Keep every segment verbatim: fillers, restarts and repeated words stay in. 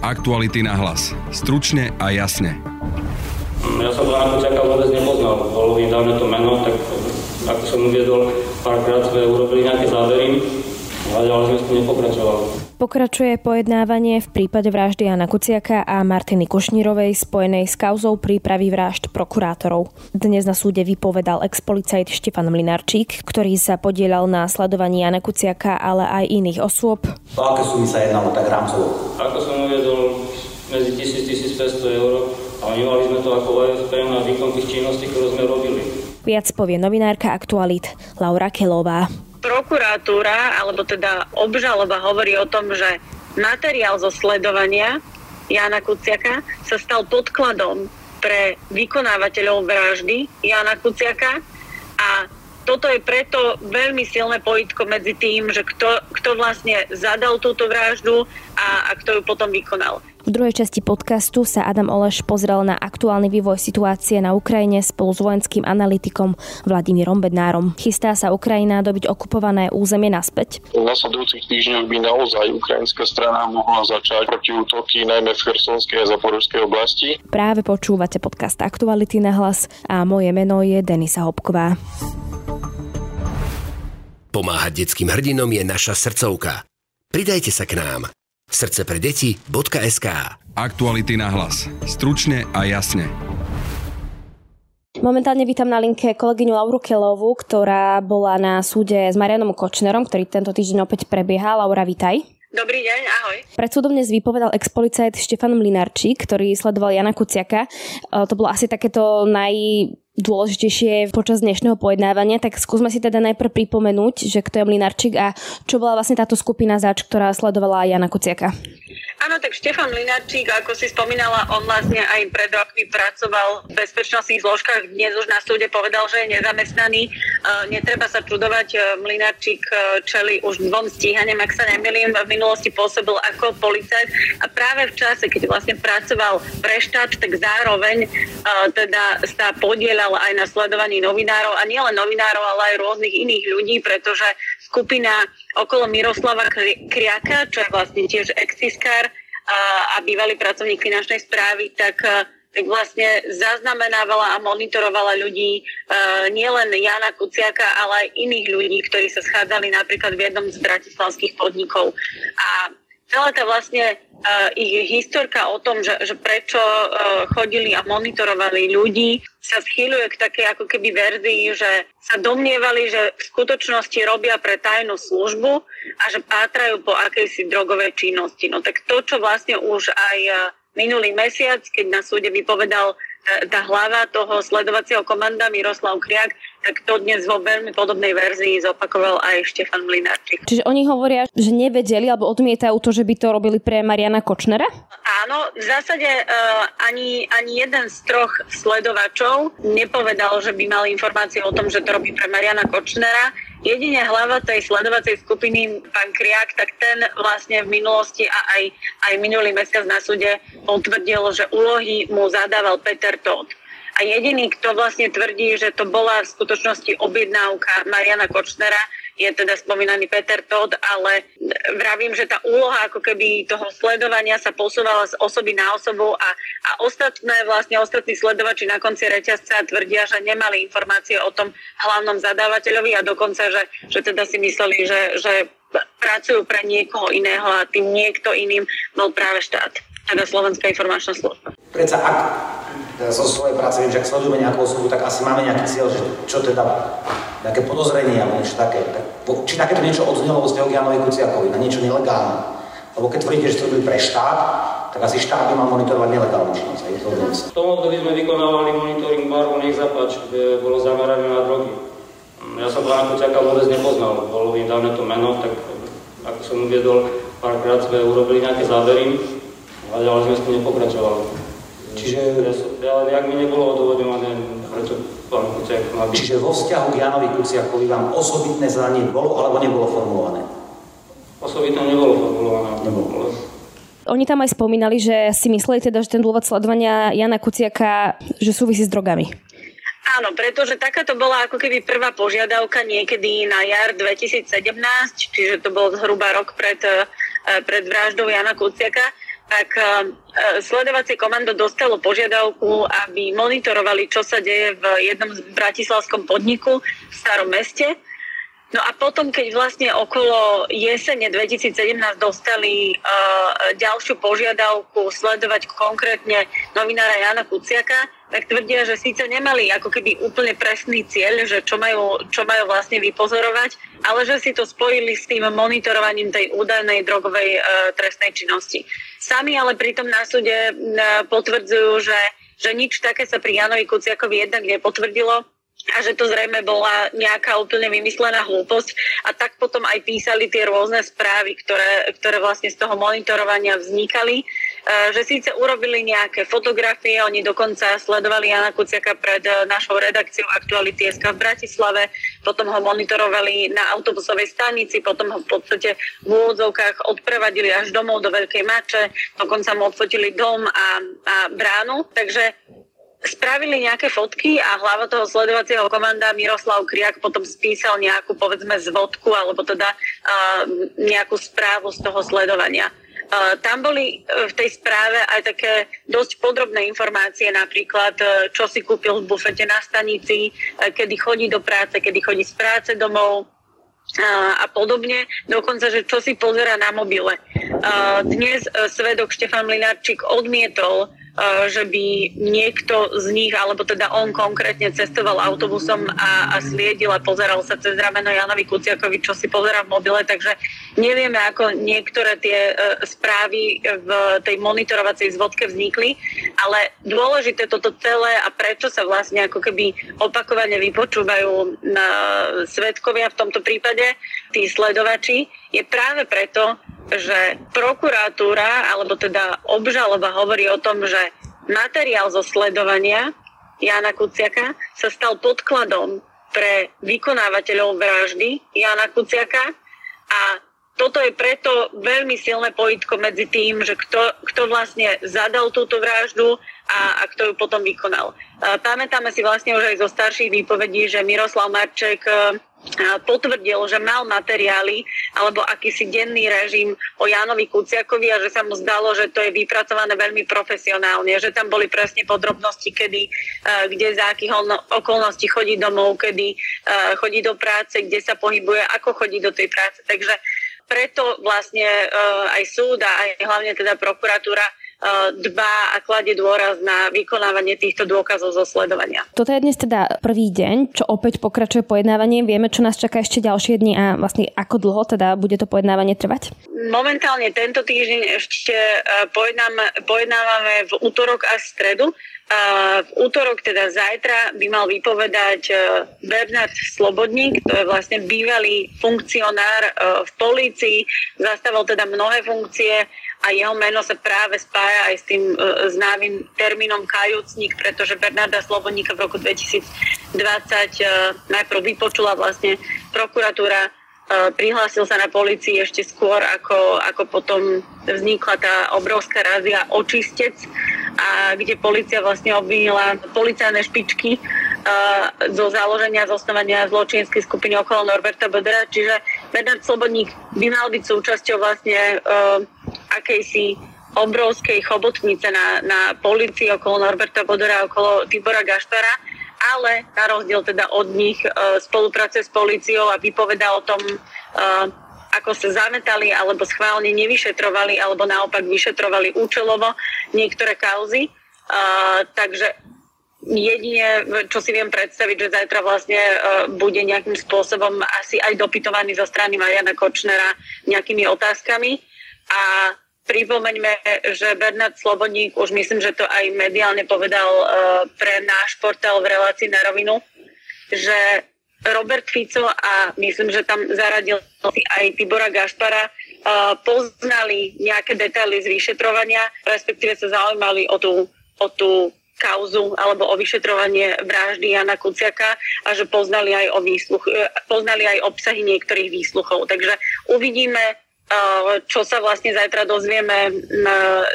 Aktuality na hlas. Stručne a jasne. Ja som Jana Kuciaka vôbec nepoznal. Bolo mi dávne to meno, tak ako som uviedol, párkrát sme urobili nejaké závery, ale ďalej sme s tým nepokračovali. Pokračuje pojednávanie v prípade vraždy Jana Kuciaka a Martiny Košnírovej spojenej s kauzou prípravy vražd prokurátorov. Dnes na súde vypovedal ex-policajt Štefan Mlynarčík, ktorý sa podielal na sledovaní Jana Kuciaka, ale aj iných osôb. O aké sumy sa jednalo tak rámcovo? Ako som uviedol, medzi tisíc až tisícpäťsto eur, a nemali sme to ako O S P na výkon tých činností, ktoré sme robili. Viac povie novinárka Aktualit Laura Kellöová. Prokuratúra, alebo teda obžaloba hovorí o tom, že materiál zo sledovania Jana Kuciaka sa stal podkladom pre vykonávateľov vraždy Jana Kuciaka a toto je preto veľmi silné pojitko medzi tým, že kto, kto vlastne zadal túto vraždu a, a kto ju potom vykonal. V druhej časti podcastu sa Adam Oleš pozrel na aktuálny vývoj situácie na Ukrajine spolu s vojenským analytikom Vladimírom Bednárom. Chystá sa Ukrajina dobiť okupované územie naspäť? V nasledujúcich týždňoch by naozaj ukrajinská strana mohla začať protiútoky najmä v Chersonskej a Záporožskej oblasti. Práve počúvate podcast Aktuality na hlas a moje meno je Denisa Hopková. Pomáhať detským hrdinom je naša srdcovka. Pridajte sa k nám. Srdce pre deti bodka es ká. Aktuality na hlas. Stručne a jasne. Momentálne vítam na linke kolegyňu Lauru Kellöovú, ktorá bola na súde s Marianom Kočnerom, ktorý tento týždeň opäť prebiehal. Laura, vítaj. Dobrý deň, ahoj. Pred súdom dnes vypovedal ex-policajt Štefan Mlynarčík, ktorý sledoval Jana Kuciaka. To bolo asi takéto najdôležitejšie počas dnešného pojednávania, tak skúsme si teda najprv pripomenúť, že kto je Mlynarčík a čo bola vlastne táto skupina zač, ktorá sledovala Jana Kuciaka. Áno, tak Štefan Mlynarčík, ako si spomínala, on vlastne aj pred rokmi pracoval v bezpečnostných zložkách. Dnes už na súde povedal, že je nezamestnaný. Netreba sa čudovať, Mlynarčík čeli už dvom stíhaniam, ak sa nemýlim. V minulosti pôsobil ako policajt a práve v čase, keď vlastne pracoval pre štát, tak zároveň teda sa podielal aj na sledovaní novinárov a nielen novinárov, ale aj rôznych iných ľudí, pretože skupina okolo Miroslava Kriaka, čo je vlastne tiež ex-tiskár a bývalý pracovník finančnej správy, tak, tak vlastne zaznamenávala a monitorovala ľudí, nielen Jana Kuciaka, ale aj iných ľudí, ktorí sa schádzali napríklad v jednom z bratislavských podnikov. A celá tá vlastne uh, ich historka o tom, že, že prečo uh, chodili a monitorovali ľudí, sa schýľuje k takej ako keby verzii, že sa domnievali, že v skutočnosti robia pre tajnú službu a že pátrajú po akejsi drogovej činnosti. No tak to, čo vlastne už aj uh, minulý mesiac, keď na súde vypovedal tá hlava toho sledovacieho komanda Miroslav Kriak, tak to dnes vo veľmi podobnej verzii zopakoval aj Štefan Mlynarčík. Čiže oni hovoria, že nevedeli alebo odmietajú to, že by to robili pre Mariana Kočnera? Áno, v zásade uh, ani, ani jeden z troch sledovačov nepovedal, že by mali informácie o tom, že to robí pre Mariana Kočnera. Jedine hlava tej sledovacej skupiny, pán Kriak, tak ten vlastne v minulosti a aj, aj minulý mesiac na súde potvrdil, že úlohy mu zadával Peter Tóth. A jediný, kto vlastne tvrdí, že to bola v skutočnosti objednávka Mariana Kočnera, je teda spomínaný Peter Tóth, ale vravím, že tá úloha ako keby toho sledovania sa posúvala z osoby na osobu a, a ostatné vlastne ostatní sledovači na konci reťazca tvrdia, že nemali informácie o tom hlavnom zadávateľovi a dokonca, že, že teda si mysleli, že, že pracujú pre niekoho iného a tým niekto iným bol práve štát, teda Slovenská informačná služba. Predsa ak zo svojej práce viem, že ak sledujeme nejakú osobu, tak asi máme nejaký cieľ, že čo teda nejaké podozrenie alebo niečo také. Či takéto niečo odznelo vo vzťahu k Janovi Kuciakovi, na niečo nelegálne. Lebo keď tvrdíte, že to robí pre štát, tak asi štát by mal monitorovať nelegálnu činnosť. V tom období sme vykonávali monitoring baru Nech zapáči, kde bolo zamerané na drogy. Ja som Jana Kuciaka vôbec nepoznal, bolo mi dávne to meno, tak ako som uviedol, párkrát sme urobili nejaké zábery, ale ďalej sme s tým nepokračovali. Čiže, ale ak mi nebolo odôvodňované, prečo pán Kuciak má byť. Čiže vo vzťahu k Janovi Kuciakovi vám osobitné zadanie bolo alebo nebolo formulované? Osobitné nebolo formulované. Nebolo. Oni tam aj spomínali, že si mysleli teda, že ten dôvod sledovania Jana Kuciaka, že súvisí s drogami. Áno, pretože takáto bola ako keby prvá požiadavka niekedy na jar dvetisícsedemnásť, čiže to bol zhruba rok pred, pred vraždou Jana Kuciaka. tak sledovacie komando dostalo požiadavku, aby monitorovali, čo sa deje v jednom bratislavskom podniku v Starom meste. No a potom, keď vlastne okolo jesene dvetisícsedemnásť dostali uh, ďalšiu požiadavku sledovať konkrétne novinára Jana Kuciaka, tak tvrdia, že síce nemali ako keby úplne presný cieľ, že čo majú, čo majú vlastne vypozorovať, ale že si to spojili s tým monitorovaním tej údajnej drogovej uh, trestnej činnosti. Sami ale pritom na súde uh, potvrdzujú, že, že nič také sa pri Janovi Kuciakovi jednak nepotvrdilo, a že to zrejme bola nejaká úplne vymyslená hlúposť. A tak potom aj písali tie rôzne správy, ktoré, ktoré vlastne z toho monitorovania vznikali. Že síce urobili nejaké fotografie, oni dokonca sledovali Jana Kuciaka pred našou redakciou Aktuality es ká v Bratislave, potom ho monitorovali na autobusovej stanici, potom ho v podstate v úvodzovkách odprevadili až domov do Veľkej Mače, dokonca mu odfotili dom a, a bránu. Takže spravili nejaké fotky a hlava toho sledovacieho komanda Miroslav Kriak potom spísal nejakú, povedzme, zvodku alebo teda uh, nejakú správu z toho sledovania. Uh, tam boli v tej správe aj také dosť podrobné informácie, napríklad, uh, čo si kúpil v bufete na stanici, uh, kedy chodí do práce, kedy chodí z práce domov, a podobne, dokonca, že čo si pozerá na mobile. Dnes svedok Štefan Mlynarčík odmietol, že by niekto z nich, alebo teda on konkrétne cestoval autobusom a, a sliedil a pozeral sa cez rameno Janovi Kuciakovi, čo si pozerá v mobile, takže nevieme, ako niektoré tie správy v tej monitorovacej zvodke vznikli, ale dôležité toto celé a prečo sa vlastne ako keby opakovane vypočúvajú svedkovia v tomto prípade, tí sledovači, je práve preto, že prokuratúra, alebo teda obžaloba hovorí o tom, že materiál zo sledovania Jana Kuciaka sa stal podkladom pre vykonávateľov vraždy Jana Kuciaka a toto je preto veľmi silné pojitko medzi tým, že kto, kto vlastne zadal túto vraždu a, a kto ju potom vykonal. Pamätáme si vlastne už aj zo starších výpovedí, že Miroslav Marček potvrdil, že mal materiály alebo akýsi denný režim o Jánovi Kuciakovi a že sa mu zdalo, že to je vypracované veľmi profesionálne, že tam boli presne podrobnosti, kedy, kde za akých okolností chodí domov, kedy chodí do práce, kde sa pohybuje, ako chodí do tej práce. Takže preto vlastne aj súd a aj hlavne teda prokuratúra dbá a kladie dôraz na vykonávanie týchto dôkazov zo sledovania. Toto je dnes teda prvý deň, čo opäť pokračuje pojednávanie. Vieme, čo nás čaká ešte ďalšie dni a vlastne ako dlho teda bude to pojednávanie trvať? Momentálne tento týždeň ešte pojednáme, pojednávame v utorok a stredu. V utorok, teda zajtra, by mal vypovedať Bernard Slobodník, to je vlastne bývalý funkcionár v polícii, zastával teda mnohé funkcie a jeho meno sa práve spája aj s tým známym termínom kajúcnik, pretože Bernarda Slobodníka v roku dvetisícdvadsať najprv vypočula vlastne prokuratúra, prihlásil sa na polícii ešte skôr, ako, ako potom vznikla tá obrovská razia Očistec, a kde polícia vlastne obvinila policajné špičky uh, zo záloženia, zosnovania zločinskej skupiny okolo Norberta Bödöra. Čiže Bernard Slobodník by mal byť súčasťou vlastne uh, akejsi obrovskej chobotnice na, na polícii okolo Norberta Bödöra, okolo Tibora Gaštara, ale na rozdiel teda od nich spolupracuje s políciou a vypovedá o tom, ako sa zametali alebo schválne nevyšetrovali alebo naopak vyšetrovali účelovo niektoré kauzy. Takže jedine, čo si viem predstaviť, že zajtra vlastne bude nejakým spôsobom asi aj dopytovaný zo strany Mariana Kočnera nejakými otázkami. A pripomeňme, že Bernard Slobodník, už myslím, že to aj mediálne povedal pre náš portál v relácii Na rovinu, že Robert Fico a myslím, že tam zaradil aj Tibora Gaštara, poznali nejaké detaily z vyšetrovania, respektíve sa zaujímali o tú, o tú kauzu alebo o vyšetrovanie vraždy Jana Kuciaka a že poznali aj, o výsluch, poznali aj obsahy niektorých výsluchov. Takže uvidíme, čo sa vlastne zajtra dozvieme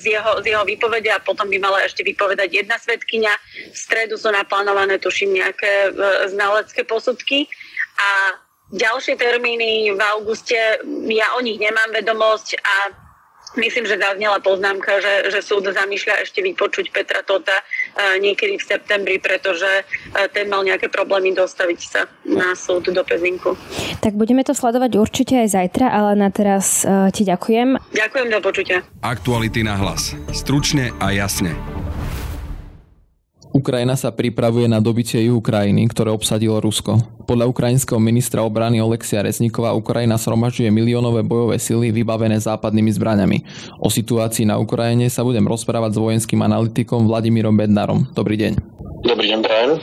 z jeho, z jeho výpovede a potom by mala ešte vypovedať jedna svedkyňa. V stredu sú naplánované, tuším, nejaké znalecké posudky a ďalšie termíny v auguste, ja o nich nemám vedomosť a Myslím, že zaznela poznámka, že, že súd zamýšľa ešte vypočuť Petra Tótha niekedy v septembri, pretože ten mal nejaké problémy dostaviť sa na súd do Pezinku. Tak budeme to sledovať určite aj zajtra, ale na teraz ti ďakujem. Ďakujem, do počutia. Aktuality na hlas. Stručne a jasne. Ukrajina sa pripravuje na dobitie juhu krajiny, ktoré obsadilo Rusko. Podľa ukrajinského ministra obrany Oleksia Reznikova Ukrajina zhromažďuje miliónové bojové sily vybavené západnými zbraňami. O situácii na Ukrajine sa budem rozprávať s vojenským analytikom Vladimírom Bednárom. Dobrý deň. Dobrý deň, prajem.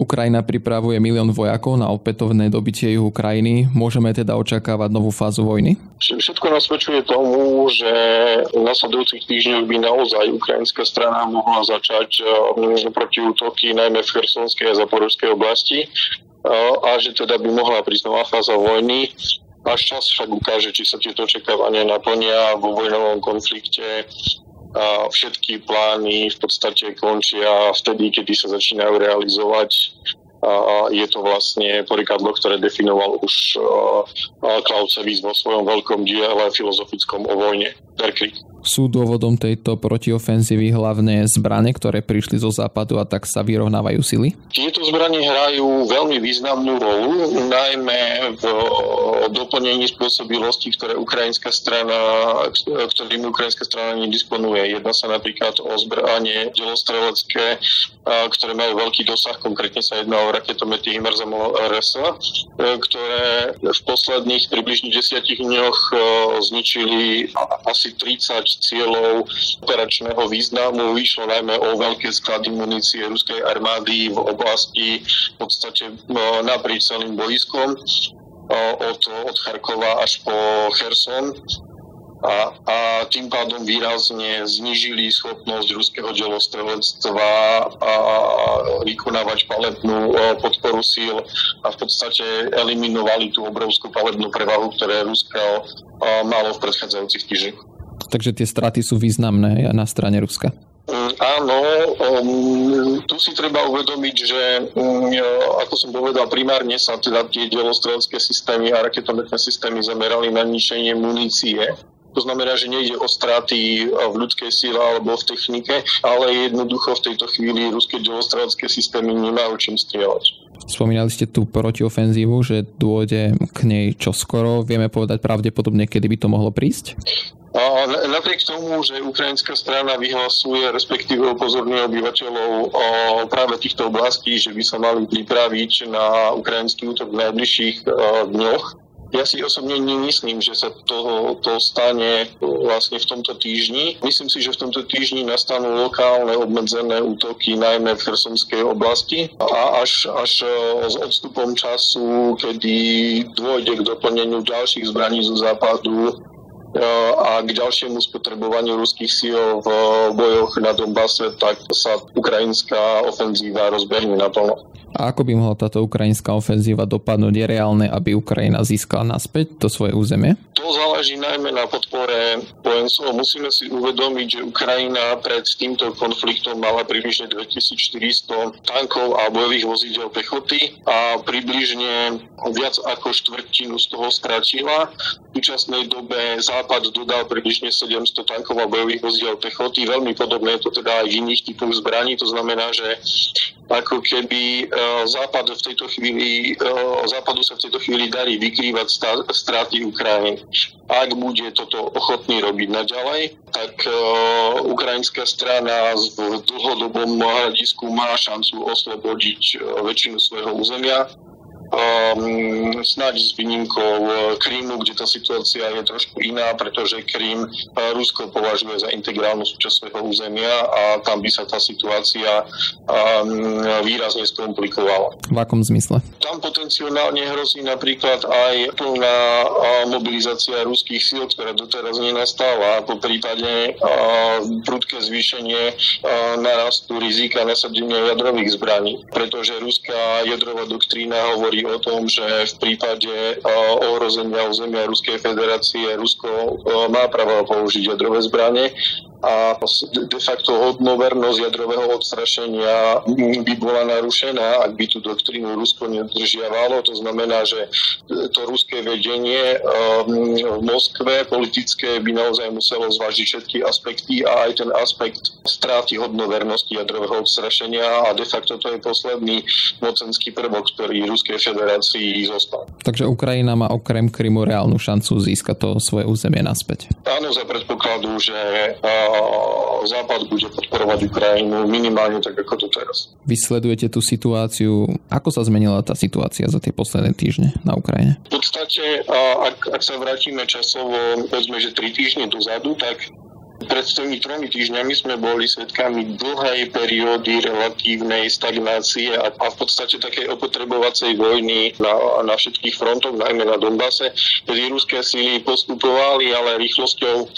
Ukrajina pripravuje milión vojakov na opätovné dobitie juhu krajiny. Môžeme teda očakávať novú fázu vojny? Všetko nasvedčuje tomu, že v nasledujúcich týždňoch by naozaj ukrajinská strana mohla začať protiútoky najmä v Chersonskej a Záporožskej oblasti a že teda by mohla prísť nová fáza vojny. Až čas však ukáže, či sa tieto očakávania naplnia vo vojnovom konflikte. A všetky plány v podstate končia vtedy, kedy sa začínajú realizovať. A je to vlastne porekadlo, ktoré definoval už Clausewitz vo svojom veľkom diele filozofickom o vojne. Sú dôvodom tejto protiofenzívy hlavne zbrane, ktoré prišli zo západu a tak sa vyrovnávajú sily? Tieto zbrane hrajú veľmi významnú rolu, najmä v doplnení spôsobilostí, ktoré ukrajinská strana, ktorými ukrajinská strana nedisponuje. Jedná sa napríklad o zbrane delostrelecké, ktoré majú veľký dosah, konkrétne sa jedná o raketomety HIMARS a MLRS, ktoré v posledných približne desiatich dňoch zničili asi tridsať cieľov operačného významu. Vyšlo najmä o veľké sklady munície ruskej armády v oblasti v podstate naprieč celým bojiskom od, od Charkova až po Cherson. A, a tým pádom výrazne znížili schopnosť ruského delostrelectva a vykonávať palebnú podporu síl a v podstate eliminovali tú obrovskú palebnú prevahu, ktoré Rusko malo v predchádzajúcich týždňoch. Takže tie straty sú významné na strane Ruska. Áno, um, tu si treba uvedomiť, že um, ako som povedal, primárne sa teda tie delostrelské systémy a raketometné systémy zamerali na ničenie munície. To znamená, že nejde o straty v ľudskej síle alebo v technike, ale jednoducho v tejto chvíli ruské delostrelské systémy nemajú čím strieľať. Spomínali ste tú protiofenzívu, že dôjde k nej čoskoro. Vieme povedať pravdepodobne, kedy by to mohlo prísť? Napriek tomu, že ukrajinská strana vyhlasuje, respektíve upozorňuje obyvateľov o práve týchto oblastí, že by sa mali pripraviť na ukrajinský útok v najbližších dňoch. Ja si osobne nemyslím, že sa to, to stane vlastne v tomto týždni. Myslím si, že v tomto týždni nastanú lokálne obmedzené útoky, najmä v Chersonskej oblasti. A až, až s odstupom času, kedy dôjde k doplneniu ďalších zbraní zo západu a k ďalšiemu spotrebovaniu ruských síl v bojoch na Donbase, tak sa ukrajinská ofenzíva rozbehne naplno. A ako by mohla táto ukrajinská ofenzíva dopadnúť? Je reálne, aby Ukrajina získala naspäť to svoje územie? To záleží najmä na podpore spojencov. Musíme si uvedomiť, že Ukrajina pred týmto konfliktom mala približne dvetisícštyristo tankov a bojových vozidel pechoty a približne viac ako štvrtinu z toho stratila. V súčasnej dobe Západ dodal približne sedemsto tankov a bojových vozidel pechoty. Veľmi podobné je to teda aj v iných typoch zbraní. To znamená, že ako keby Západ v tejto chvíli, Západu sa v tejto chvíli darí vykrývať straty Ukrajiny. Ak bude toto ochotný robiť naďalej, tak ukrajinská strana v dlhodobom hľadisku má šancu oslobodiť väčšinu svojho územia. Um, snáď s výnimkou Krymu, kde tá situácia je trošku iná, pretože Krym Rusko považuje za integrálnu súčasť svojho územia a tam by sa tá situácia um, výrazne skomplikovala. V akom zmysle? Tam potenciálne hrozí napríklad aj plná mobilizácia ruských síl, ktorá doteraz nenastáva, po prípade prudké zvýšenie narastu rizika nasadenia jadrových zbraní, pretože ruská jadrová doktrína hovorí o tom, že v prípade ohrozenia územia Ruskej federácie Rusko má právo použiť jadrové zbrane a de facto hodnovernosť jadrového odstrašenia by bola narušená, ak by tú doktrínu Rusko nedržiavalo. To znamená, že to ruské vedenie v Moskve politické by naozaj muselo zvážiť všetky aspekty a aj ten aspekt stráty hodnovernosti jadrového odstrašenia a de facto to je posledný mocenský prvok, ktorý Ruskej federácii zostal. Takže Ukrajina má okrem Krymu reálnu šancu získať to svoje územie naspäť. Áno, za predpokladu, že Západ bude podporovať Ukrajinu minimálne tak, ako to teraz. Vy sledujete tú situáciu. Ako sa zmenila tá situácia za tie posledné týždne na Ukrajine? V podstate, ak, ak sa vrátime časovo, povedzme, že tri týždne dozadu, tak pred tými tromi týždňami sme boli svedkami dlhej periódy relatívnej stagnácie a, a v podstate takej opotrebovacej vojny na, na všetkých frontoch, najmä na Donbase, kedy ruské síly postupovali, ale rýchlosťou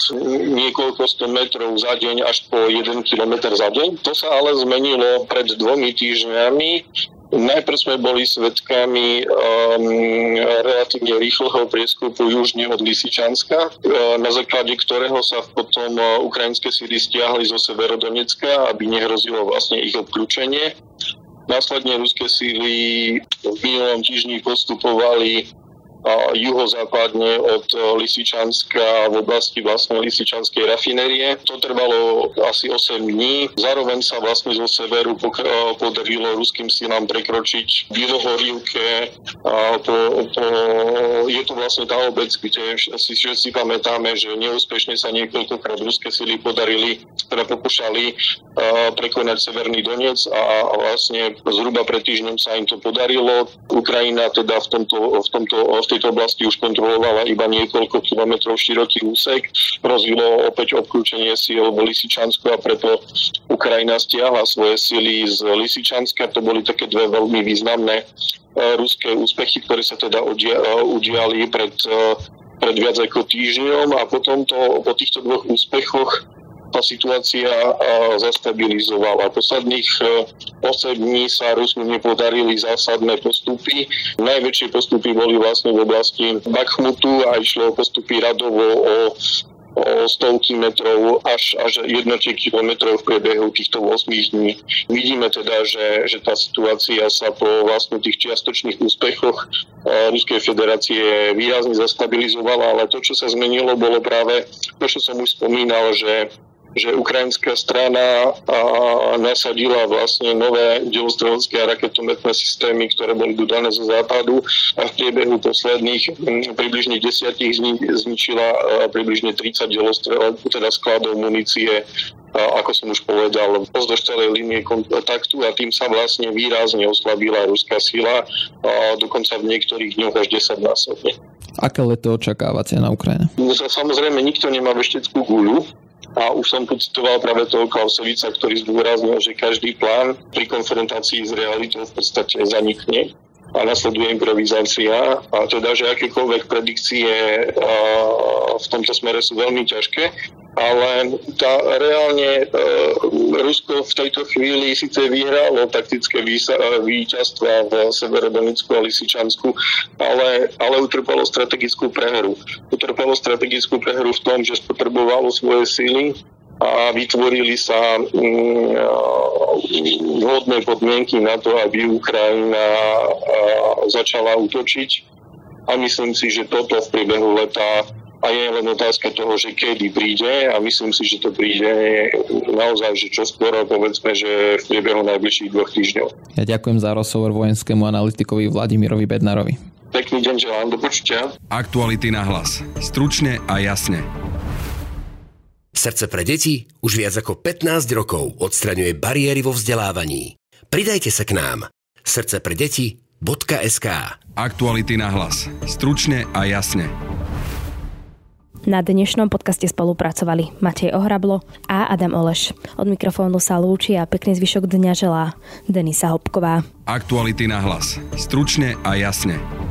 niekoľko sto metrov za deň až po jeden kilometr za deň. To sa ale zmenilo pred dvomi týždňami. Najprv sme boli svedkami um, relatívne rýchleho prieskupu južne od Lysyčanska, na základe ktorého sa potom ukrajinské síly stiahli zo Severodonecka, aby nehrozilo vlastne ich obklúčenie. Následne ruské síly v minulom týždni postupovali juhozápadne od Lysyčanska v oblasti vlastne Lysyčanskej rafinérie. To trvalo asi osem dní. Zároveň sa vlastne zo severu pokr- podarilo ruským silám prekročiť Bilohorivke. Po, po, je to vlastne tá obec, kde si, že si pamätáme, že neúspešne sa niekoľkokrát ruské sily podarili, ktoré pokúšali prekonať Severný Doniec a, a vlastne zhruba pred týždňom sa im to podarilo. Ukrajina teda v tomto, v tomto v tejto oblasti už kontrolovala iba niekoľko kilometrov široký úsek, rozvilo opäť obklúčenie síl v Lysyčansku a preto Ukrajina stiahla svoje síly z Lysyčanska. To boli také dve veľmi významné ruské úspechy, ktoré sa teda udiali pred, pred viac ako týždňom a potom to, po týchto dvoch úspechoch tá situácia zastabilizovala. Posledných osem dní sa Rusom nepodarili zásadné postupy. Najväčšie postupy boli vlastne v oblasti Bakhmutu a išlo postupy radovo o, o stovky metrov až, až jednotiek kilometrov v priebehu týchto osem dní. Vidíme teda, že, že tá situácia sa po vlastne tých čiastočných úspechoch Ruskej federácie výrazne zastabilizovala, ale to, čo sa zmenilo, bolo práve to, čo som už spomínal, že že ukrajinská strana a, nasadila vlastne nové delostrelecké a raketometné systémy, ktoré boli dodané zo západu a v priebehu posledných m, približne desiatich zni, zničila a, približne tridsať delostrelov, teda skladov munície, a, ako som už povedal, pozdĺž celej línie kontaktu a tým sa vlastne výrazne oslabila ruská sila, a, dokonca v niektorých dňoch až desaťnásobne. Aké leto očakávate na Ukrajine? Samozrejme, nikto nemá vešteckú guľu. A už som pocitoval práve toho Klausovica, ktorý zdôraznil, že každý plán pri konfrontácii s realitou v podstate zanikne a nasleduje improvizácia. A teda, že akékoľvek predikcie v tomto smere sú veľmi ťažké, ale tá reálne Rusko v tejto chvíli síce vyhralo taktické víťazstva v Severodonecku a Lysyčansku, ale, ale utrpelo strategickú prehru. Utrpelo strategickú prehru v tom, že spotrebovalo svoje síly a vytvorili sa vhodné podmienky na to, aby Ukrajina začala útočiť. A myslím si, že toto v priebehu leta a je len otázka toho, že kedy príde a myslím si, že to príde naozaj, že čo skoro, povedzme, že v priebehu najbližších dvoch týždňov. Ja ďakujem za rozhovor vojenskému analytikovi Vladimírovi Bednárovi. Pekný deň želám, do počutia. Aktuality na hlas. Stručne a jasne. Srdce pre deti už viac ako pätnásť rokov odstraňuje bariéry vo vzdelávaní. Pridajte sa k nám. srdce pre deti bodka es ká Aktuality na hlas. Stručne a jasne. Na dnešnom podcaste spolupracovali Matej Ohrablo a Adam Oleš. Od mikrofónu sa lúči a pekný zvyšok dňa želá Denisa Hopková. Aktuality na hlas. Stručne a jasne.